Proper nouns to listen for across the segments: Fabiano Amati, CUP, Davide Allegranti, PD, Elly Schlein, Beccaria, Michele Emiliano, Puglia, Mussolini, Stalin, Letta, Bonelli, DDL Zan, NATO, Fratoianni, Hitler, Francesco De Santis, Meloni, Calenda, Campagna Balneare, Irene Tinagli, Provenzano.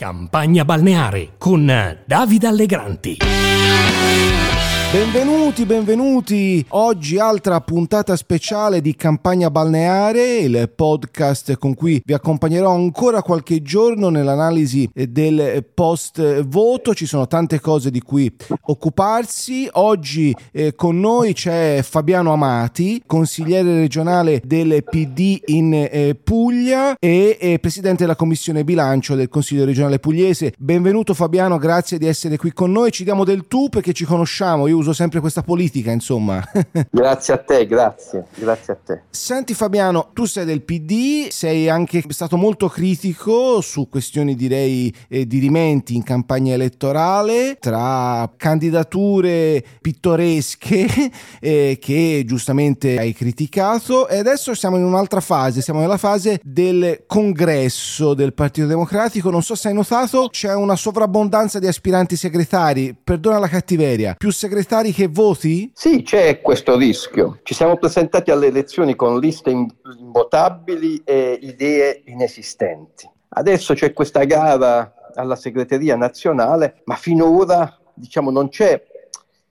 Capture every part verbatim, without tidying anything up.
Campagna Balneare con Davide Allegranti. Benvenuti, benvenuti. Oggi altra puntata speciale di Campagna Balneare, il podcast con cui vi accompagnerò ancora qualche giorno nell'analisi del post voto. Ci sono tante cose di cui occuparsi. Oggi eh, con noi c'è Fabiano Amati, consigliere regionale del P D in eh, Puglia e eh, presidente della Commissione Bilancio del Consiglio regionale pugliese. Benvenuto Fabiano, grazie di essere qui con noi. Ci diamo del tu perché ci conosciamo. Io uso sempre questa politica, insomma. Grazie a te, grazie, grazie a te. Senti Fabiano, tu sei del P D, sei anche stato molto critico su questioni direi eh, dirimenti in campagna elettorale, tra candidature pittoresche eh, che giustamente hai criticato, e adesso siamo in un'altra fase, siamo nella fase del congresso del Partito Democratico. Non so se hai notato, c'è una sovrabbondanza di aspiranti segretari, perdona la cattiveria, più segretari che voti? Sì, c'è questo rischio. Ci siamo presentati alle elezioni con liste invotabili e idee inesistenti. Adesso c'è questa gara alla segreteria nazionale, ma finora diciamo non c'è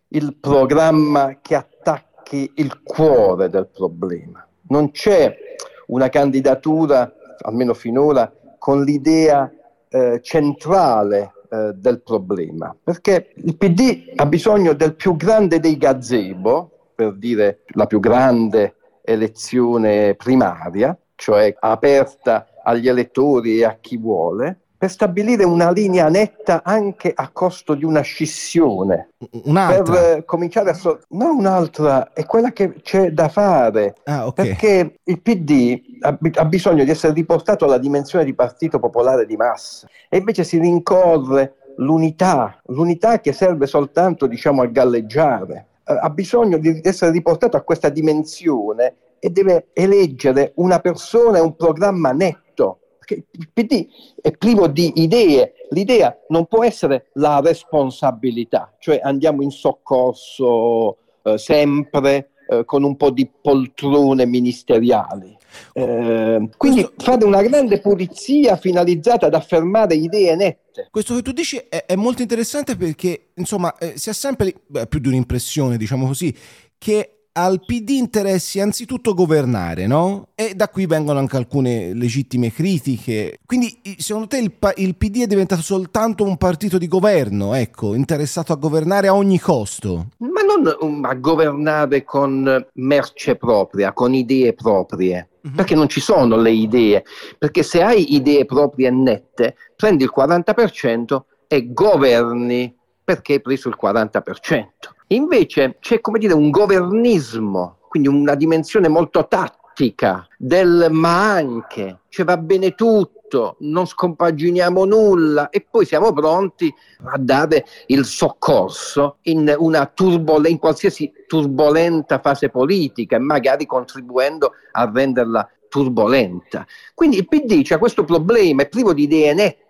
il programma che attacchi il cuore del problema. Non c'è una candidatura, almeno finora, con l'idea eh, centrale del problema, perché il P D ha bisogno del più grande dei gazebo, per dire la più grande elezione primaria, cioè aperta agli elettori e a chi vuole, per stabilire una linea netta anche a costo di una scissione. Un'altra. Per eh, cominciare a... So- no, un'altra, è quella che c'è da fare, ah, okay. Perché il P D ha, ha bisogno di essere riportato alla dimensione di partito popolare di massa, e invece si rincorre l'unità, l'unità che serve soltanto diciamo a galleggiare, eh, ha bisogno di essere riportato a questa dimensione e deve eleggere una persona e un programma netto. Il P D è privo di idee, l'idea non può essere la responsabilità, cioè andiamo in soccorso eh, sempre eh, con un po' di poltrone ministeriali. Eh, quindi fare una grande pulizia finalizzata ad affermare idee nette. Questo che tu dici è, è molto interessante perché insomma eh, si ha sempre beh, più di un'impressione, diciamo così, che al P D interessi anzitutto governare, no? E da qui vengono anche alcune legittime critiche. Quindi secondo te il, il P D è diventato soltanto un partito di governo, ecco, interessato a governare a ogni costo? Ma non a governare con merce propria, con idee proprie, mm-hmm. Perché non ci sono le idee, perché se hai idee proprie nette, prendi il quaranta per cento e governi perché hai preso il quaranta per cento. Invece c'è, come dire, un governismo, quindi una dimensione molto tattica del ma anche, cioè va bene tutto, non scompaginiamo nulla e poi siamo pronti a dare il soccorso in una turbol- in qualsiasi turbolenta fase politica e magari contribuendo a renderla turbolenta. Quindi il P D c'ha questo problema, è privo di idee nette.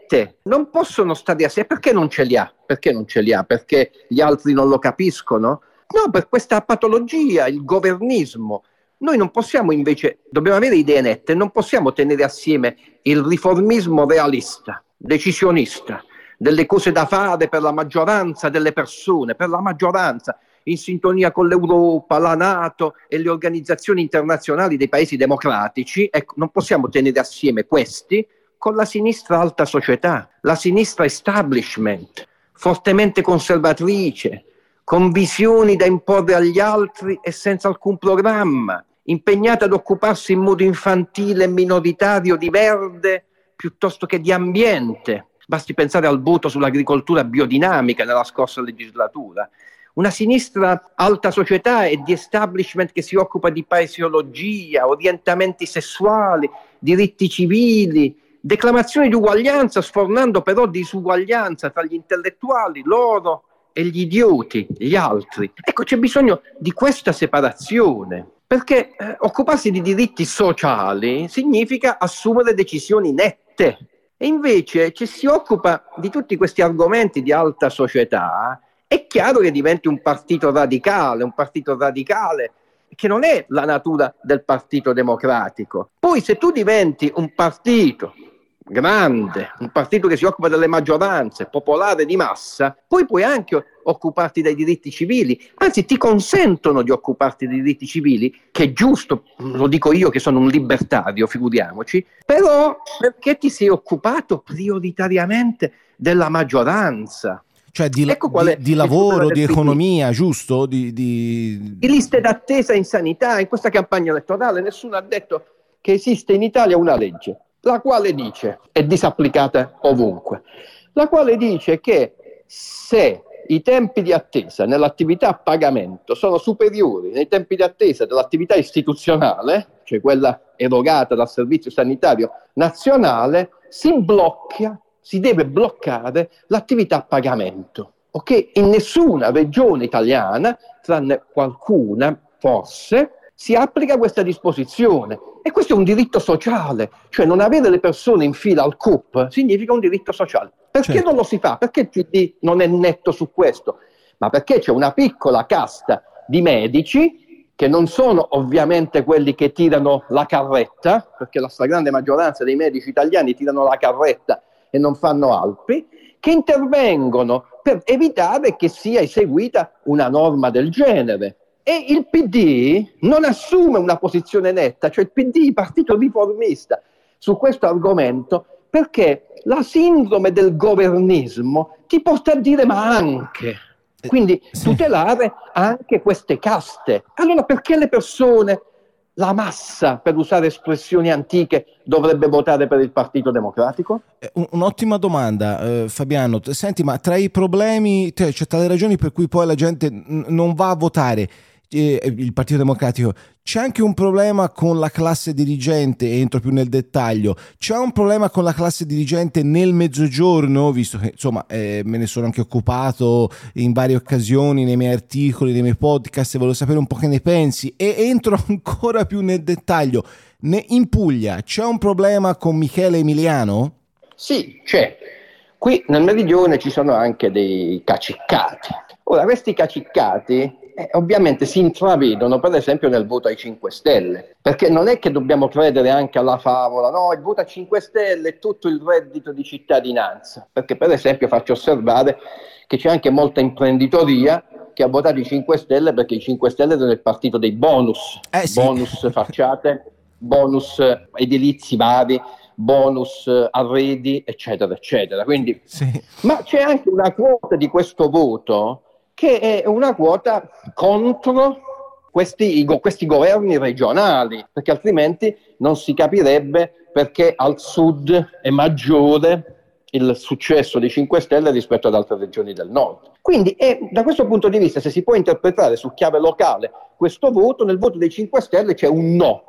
Non possono stare a sé, perché non ce li ha? Perché non ce li ha? Perché gli altri non lo capiscono? No, per questa patologia, il governismo. Noi non possiamo invece, dobbiamo avere idee nette, non possiamo tenere assieme il riformismo realista, decisionista, delle cose da fare per la maggioranza delle persone, per la maggioranza, in sintonia con l'Europa, la NATO e le organizzazioni internazionali dei paesi democratici. Ecco, non possiamo tenere assieme questi con la sinistra alta società, la sinistra establishment, fortemente conservatrice, con visioni da imporre agli altri e senza alcun programma, impegnata ad occuparsi in modo infantile e minoritario di verde piuttosto che di ambiente. Basti pensare al voto sull'agricoltura biodinamica nella scorsa legislatura. Una sinistra alta società e di establishment che si occupa di paesiologia, orientamenti sessuali, diritti civili, declamazioni di uguaglianza, sfornando però disuguaglianza tra gli intellettuali, loro, e gli idioti, gli altri. Ecco, c'è bisogno di questa separazione, perché eh, occuparsi di diritti sociali significa assumere decisioni nette. E invece ci si occupa di tutti questi argomenti di alta società, è chiaro che diventi un partito radicale, un partito radicale, che non è la natura del Partito Democratico. Poi se tu diventi un partito grande, un partito che si occupa delle maggioranze, popolare di massa, poi puoi anche occuparti dei diritti civili, anzi ti consentono di occuparti dei diritti civili, che è giusto, lo dico io che sono un libertario, figuriamoci, però perché ti sei occupato prioritariamente della maggioranza? Cioè di, ecco qual è di, di lavoro, di economia, P D. Giusto? Di, di... di liste d'attesa in sanità, in questa campagna elettorale nessuno ha detto che esiste in Italia una legge, la quale dice, è disapplicata ovunque, la quale dice che se i tempi di attesa nell'attività a pagamento sono superiori nei tempi di attesa dell'attività istituzionale, cioè quella erogata dal Servizio Sanitario Nazionale, si blocca, si deve bloccare l'attività a pagamento. Ok? In nessuna regione italiana, tranne qualcuna forse, si applica questa disposizione. E questo è un diritto sociale, cioè non avere le persone in fila al C U P significa un diritto sociale. Perché certo. Non lo si fa? Perché il P D non è netto su questo? Ma perché c'è una piccola casta di medici che non sono ovviamente quelli che tirano la carretta, perché la stragrande maggioranza dei medici italiani tirano la carretta e non fanno altri, che intervengono per evitare che sia eseguita una norma del genere. E il P D non assume una posizione netta, cioè il P D, partito riformista, su questo argomento, perché la sindrome del governismo ti porta a dire ma anche, quindi tutelare anche queste caste. Allora perché le persone, la massa, per usare espressioni antiche, dovrebbe votare per il Partito Democratico? Un'ottima domanda, eh, Fabiano. Senti, ma tra i problemi, cioè, c'è tra le ragioni per cui poi la gente n- non va a votare il Partito Democratico, c'è anche un problema con la classe dirigente. Entro più nel dettaglio, c'è un problema con la classe dirigente nel Mezzogiorno, visto che insomma eh, me ne sono anche occupato in varie occasioni nei miei articoli, nei miei podcast, e volevo sapere un po' che ne pensi. E entro ancora più nel dettaglio, ne, in Puglia c'è un problema con Michele Emiliano? Sì, c'è. Qui nel Meridione ci sono anche dei caciccati. Ora questi caciccati Eh, ovviamente si intravedono per esempio nel voto ai cinque Stelle, perché non è che dobbiamo credere anche alla favola, no, il voto a cinque Stelle è tutto il reddito di cittadinanza, perché per esempio faccio osservare che c'è anche molta imprenditoria che ha votato i cinque Stelle perché i cinque Stelle sono il partito dei bonus, eh sì. bonus facciate, bonus edilizi vari, bonus arredi, eccetera, eccetera. Quindi, sì. Ma c'è anche una quota di questo voto che è una quota contro questi, questi governi regionali, perché altrimenti non si capirebbe perché al sud è maggiore il successo dei cinque Stelle rispetto ad altre regioni del nord. Quindi eh, da questo punto di vista, se si può interpretare su chiave locale questo voto, nel voto dei cinque Stelle c'è un no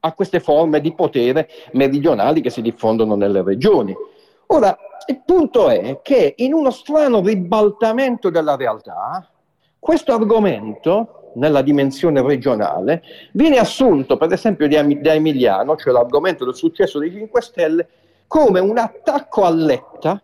a queste forme di potere meridionali che si diffondono nelle regioni. Ora, il punto è che in uno strano ribaltamento della realtà, questo argomento, nella dimensione regionale, viene assunto per esempio da Emiliano, cioè l'argomento del successo dei cinque Stelle, come un attacco a Letta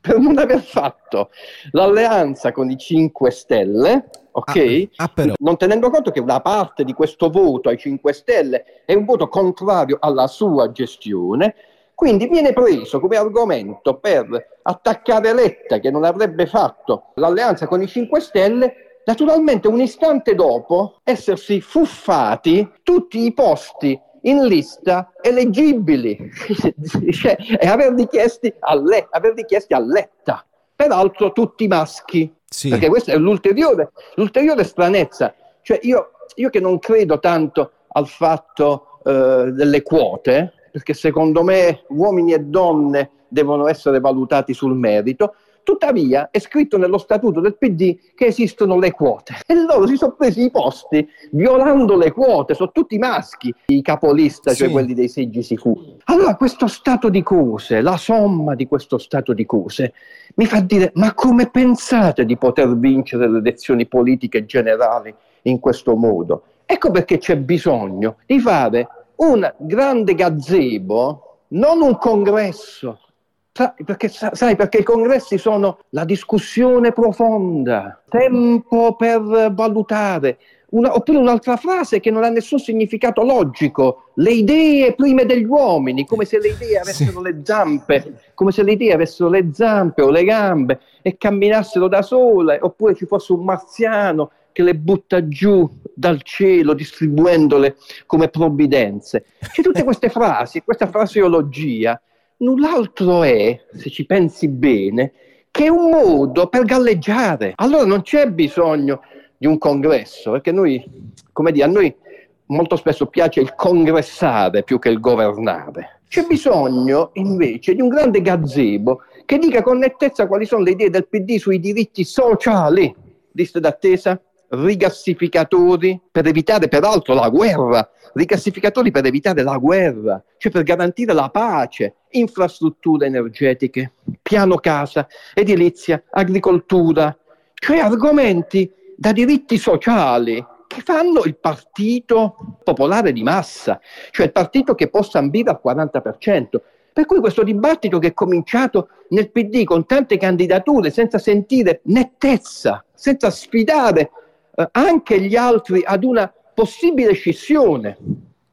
per non aver fatto l'alleanza con i cinque Stelle, ok? Ah, ah, però. Non tenendo conto che una parte di questo voto ai cinque Stelle è un voto contrario alla sua gestione. Quindi viene preso come argomento per attaccare Letta, che non avrebbe fatto l'alleanza con i cinque Stelle, naturalmente un istante dopo essersi fuffati tutti i posti in lista eleggibili cioè, e aver richiesti a, Le- aver richiesti a Letta, peraltro tutti maschi, sì. Perché questa è l'ulteriore, l'ulteriore stranezza. Cioè io, io che non credo tanto al fatto eh, delle quote, perché secondo me uomini e donne devono essere valutati sul merito, tuttavia è scritto nello statuto del P D che esistono le quote e loro si sono presi i posti violando le quote, sono tutti maschi i capolista, cioè sì. Quelli dei seggi sicuri. Allora questo stato di cose, la somma di questo stato di cose mi fa dire ma come pensate di poter vincere le elezioni politiche generali in questo modo? Ecco perché c'è bisogno di fare un grande gazebo, non un congresso, sai perché, sai perché i congressi sono la discussione profonda, tempo per valutare, una, oppure un'altra frase che non ha nessun significato logico, le idee prime degli uomini, come se le idee avessero sì. le zampe, come se le idee avessero le zampe o le gambe e camminassero da sole, oppure ci fosse un marziano che le butta giù dal cielo distribuendole come provvidenze. C'è tutte queste frasi, questa fraseologia, null'altro è, se ci pensi bene, che è un modo per galleggiare. Allora non c'è bisogno di un congresso, perché noi, come dire, a noi molto spesso piace il congressare più che il governare. C'è bisogno invece di un grande gazebo che dica con nettezza quali sono le idee del P D sui diritti sociali, liste d'attesa, rigassificatori per evitare peraltro la guerra, rigassificatori per evitare la guerra, cioè per garantire la pace, infrastrutture energetiche, piano casa, edilizia, agricoltura, cioè argomenti da diritti sociali che fanno il partito popolare di massa, cioè il partito che possa ambire al quaranta per cento. Per cui questo dibattito che è cominciato nel P D con tante candidature, senza sentire nettezza, senza sfidare eh, anche gli altri ad una possibile scissione,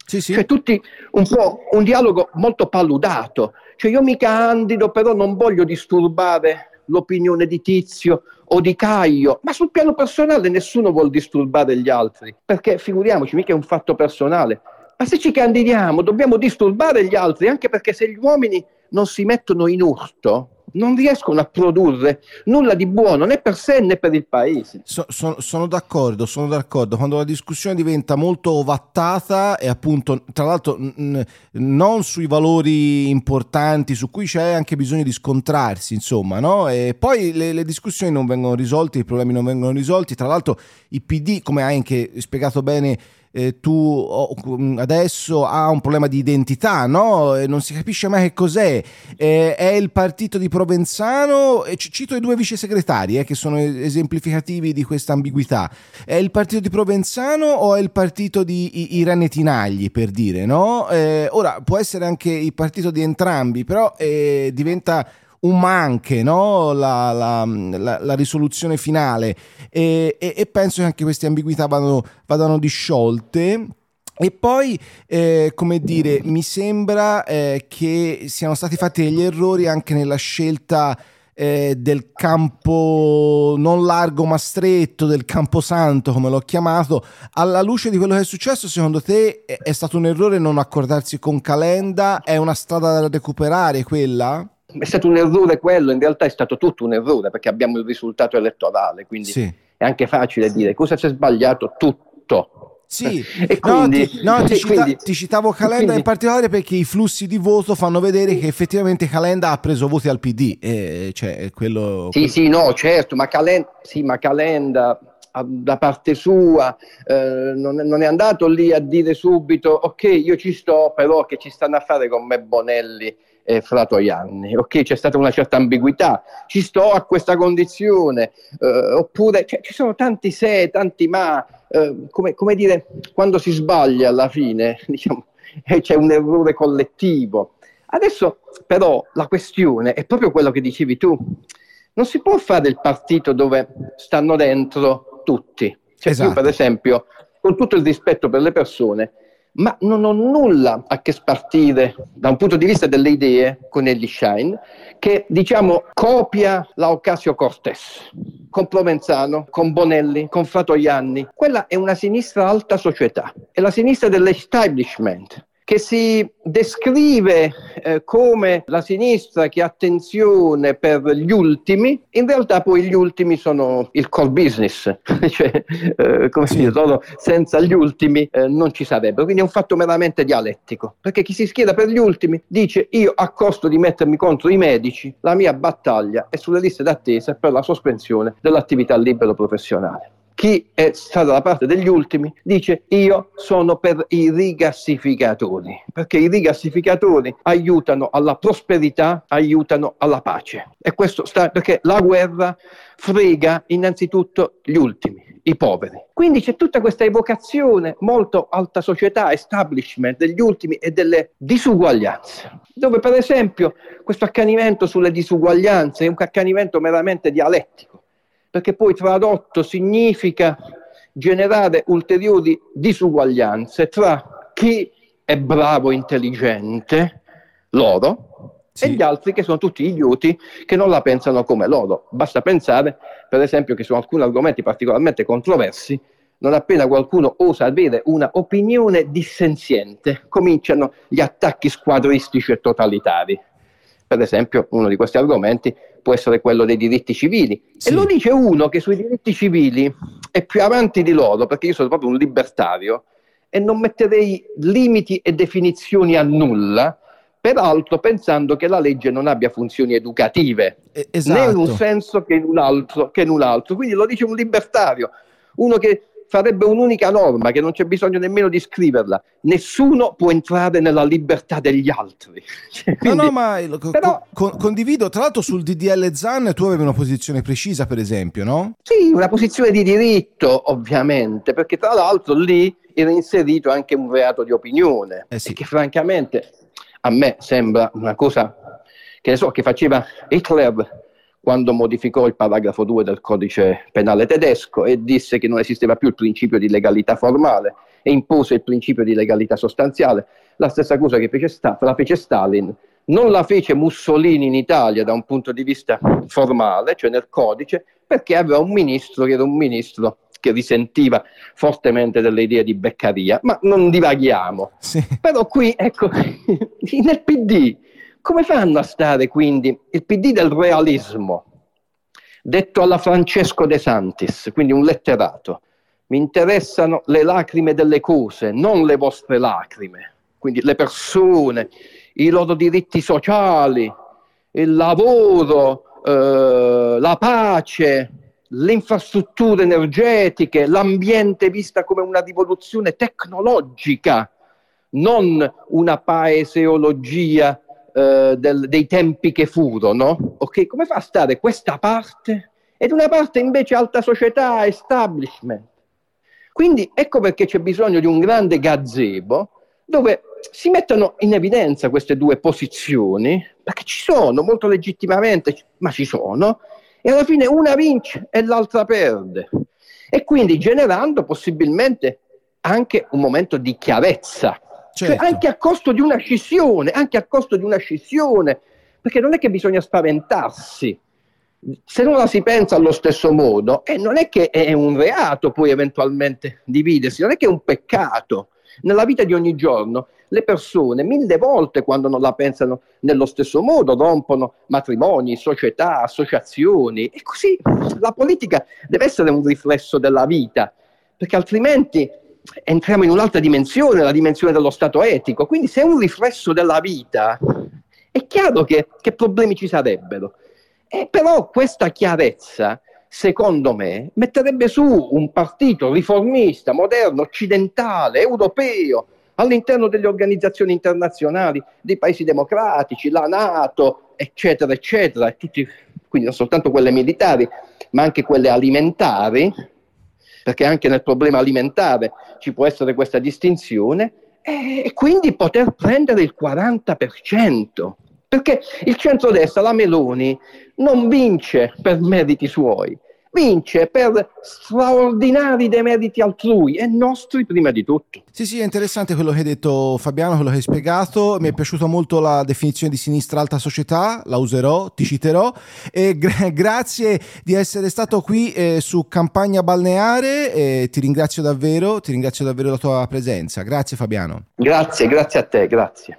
sì, sì. cioè tutti un po' un dialogo molto paludato, cioè io mi candido però non voglio disturbare l'opinione di Tizio o di Caio, ma sul piano personale nessuno vuol disturbare gli altri, perché figuriamoci, mica è un fatto personale. Ma se ci candidiamo dobbiamo disturbare gli altri, anche perché se gli uomini non si mettono in urto non riescono a produrre nulla di buono né per sé né per il paese. So, so, sono d'accordo, sono d'accordo. Quando la discussione diventa molto ovattata e appunto, tra l'altro, mh, non sui valori importanti su cui c'è anche bisogno di scontrarsi, insomma, no? E poi le, le discussioni non vengono risolte, i problemi non vengono risolti. Tra l'altro, il P D, come hai anche spiegato bene, Eh, tu adesso ha un problema di identità, no? Non si capisce mai che cos'è, eh, è il partito di Provenzano, eh, cito i due vice segretari eh, che sono esemplificativi di questa ambiguità, è il partito di Provenzano o è il partito di I- Irene Tinagli, per dire, no? Eh, ora può essere anche il partito di entrambi, però eh, diventa un manche, no? la, la, la, la risoluzione finale, e, e, e penso che anche queste ambiguità vadano, vadano disciolte. E poi, eh, come dire, mi sembra eh, che siano stati fatti degli errori anche nella scelta eh, del campo non largo ma stretto, del camposanto, come l'ho chiamato. Alla luce di quello che è successo, secondo te è, è stato un errore non accordarsi con Calenda? È una strada da recuperare quella? È stato un errore quello, in realtà è stato tutto un errore, perché abbiamo il risultato elettorale, quindi sì. è anche facile dire cosa si è sbagliato, tutto. Sì, e quindi, no, ti, no, ti, e cita- quindi, ti citavo Calenda quindi, in particolare perché i flussi di voto fanno vedere che effettivamente Calenda ha preso voti al P D. Eh, cioè, quello, sì, quello... sì, no, certo, ma Calenda, sì, ma Calenda da parte sua eh, non, non è andato lì a dire subito ok, io ci sto, però che ci stanno a fare con me Bonelli e Fratoianni, ok, c'è stata una certa ambiguità, ci sto a questa condizione, eh, oppure cioè, ci sono tanti se, tanti ma, eh, come, come dire, quando si sbaglia alla fine, diciamo, eh, c'è un errore collettivo. Adesso però la questione è proprio quello che dicevi tu, non si può fare il partito dove stanno dentro tutti, cioè, esatto. Io per esempio, con tutto il rispetto per le persone, ma non ho nulla a che spartire da un punto di vista delle idee con Elly Schlein, che diciamo copia la Ocasio-Cortez con Provenzano, con Bonelli, con Fratoianni. Quella è una sinistra alta società, è la sinistra dell'establishment, che si descrive eh, come la sinistra che ha attenzione per gli ultimi, in realtà poi gli ultimi sono il core business, cioè, eh, come si dice, sono, senza gli ultimi eh, non ci sarebbero, quindi è un fatto meramente dialettico, perché chi si schiera per gli ultimi dice io a costo di mettermi contro i medici, la mia battaglia è sulle liste d'attesa per la sospensione dell'attività libero professionale. Chi è stato dalla parte degli ultimi dice io sono per i rigassificatori, perché i rigassificatori aiutano alla prosperità, aiutano alla pace. E questo sta perché la guerra frega innanzitutto gli ultimi, i poveri. Quindi c'è tutta questa evocazione molto alta società, establishment degli ultimi e delle disuguaglianze, dove per esempio questo accanimento sulle disuguaglianze è un accanimento meramente dialettico, perché poi tradotto significa generare ulteriori disuguaglianze tra chi è bravo e intelligente, loro, sì, e gli altri che sono tutti idioti che non la pensano come loro. Basta pensare, per esempio, che su alcuni argomenti particolarmente controversi, non appena qualcuno osa avere una opinione dissenziente, cominciano gli attacchi squadristici e totalitari. Per esempio, uno di questi argomenti può essere quello dei diritti civili. Sì. E lo dice uno che sui diritti civili è più avanti di loro, perché io sono proprio un libertario e non metterei limiti e definizioni a nulla, peraltro pensando che la legge non abbia funzioni educative, eh, esatto, né in un senso che in un altro, che in un altro. Quindi lo dice un libertario, uno che farebbe un'unica norma, che non c'è bisogno nemmeno di scriverla. Nessuno può entrare nella libertà degli altri. Quindi, no, no, ma però... con, condivido. Tra l'altro sul D D L Zan tu avevi una posizione precisa, per esempio, no? Sì, una posizione di diritto, ovviamente, perché tra l'altro lì era inserito anche un reato di opinione, eh sì, e che francamente a me sembra una cosa, che ne so, che faceva Hitler quando modificò il paragrafo due del codice penale tedesco e disse che non esisteva più il principio di legalità formale e impose il principio di legalità sostanziale. La stessa cosa che fece Sta- la fece Stalin, non la fece Mussolini in Italia da un punto di vista formale, cioè nel codice, perché aveva un ministro che era un ministro che risentiva fortemente delle idee di Beccaria, ma non divaghiamo. Sì. Però qui, ecco, nel P D... come fanno a stare quindi il P D del realismo, detto alla Francesco De Santis, quindi un letterato? Mi interessano le lacrime delle cose, non le vostre lacrime, quindi le persone, i loro diritti sociali, il lavoro, eh, la pace, le infrastrutture energetiche, l'ambiente vista come una rivoluzione tecnologica, non una paeseologia Del, dei tempi che furono, ok? Come fa a stare questa parte ed una parte invece alta società, establishment? Quindi ecco perché c'è bisogno di un grande gazebo dove si mettono in evidenza queste due posizioni, perché ci sono molto legittimamente, ma ci sono, e alla fine una vince e l'altra perde, e quindi generando possibilmente anche un momento di chiarezza. Certo. Cioè anche a costo di una scissione, anche a costo di una scissione, perché non è che bisogna spaventarsi, se non la si pensa allo stesso modo, e non è che è un reato poi eventualmente dividersi, non è che è un peccato. Nella vita di ogni giorno le persone mille volte, quando non la pensano nello stesso modo, rompono matrimoni, società, associazioni, e così la politica deve essere un riflesso della vita, perché altrimenti entriamo in un'altra dimensione, la dimensione dello stato etico. Quindi se è un riflesso della vita è chiaro che, che problemi ci sarebbero, e però questa chiarezza secondo me metterebbe su un partito riformista, moderno, occidentale, europeo, all'interno delle organizzazioni internazionali, dei paesi democratici, la NATO, eccetera eccetera, e tutti, quindi non soltanto quelle militari ma anche quelle alimentari, perché anche nel problema alimentare ci può essere questa distinzione, e quindi poter prendere il quaranta per cento, perché il centrodestra, la Meloni, non vince per meriti suoi, vince per straordinari demeriti altrui e nostri prima di tutto. Sì, sì, è interessante quello che hai detto, Fabiano, quello che hai spiegato. Mi è piaciuta molto la definizione di sinistra alta società, la userò, ti citerò, e gra- grazie di essere stato qui eh, su Campagna Balneare, e ti ringrazio davvero, ti ringrazio davvero della tua presenza. Grazie Fabiano. Grazie, grazie a te, grazie.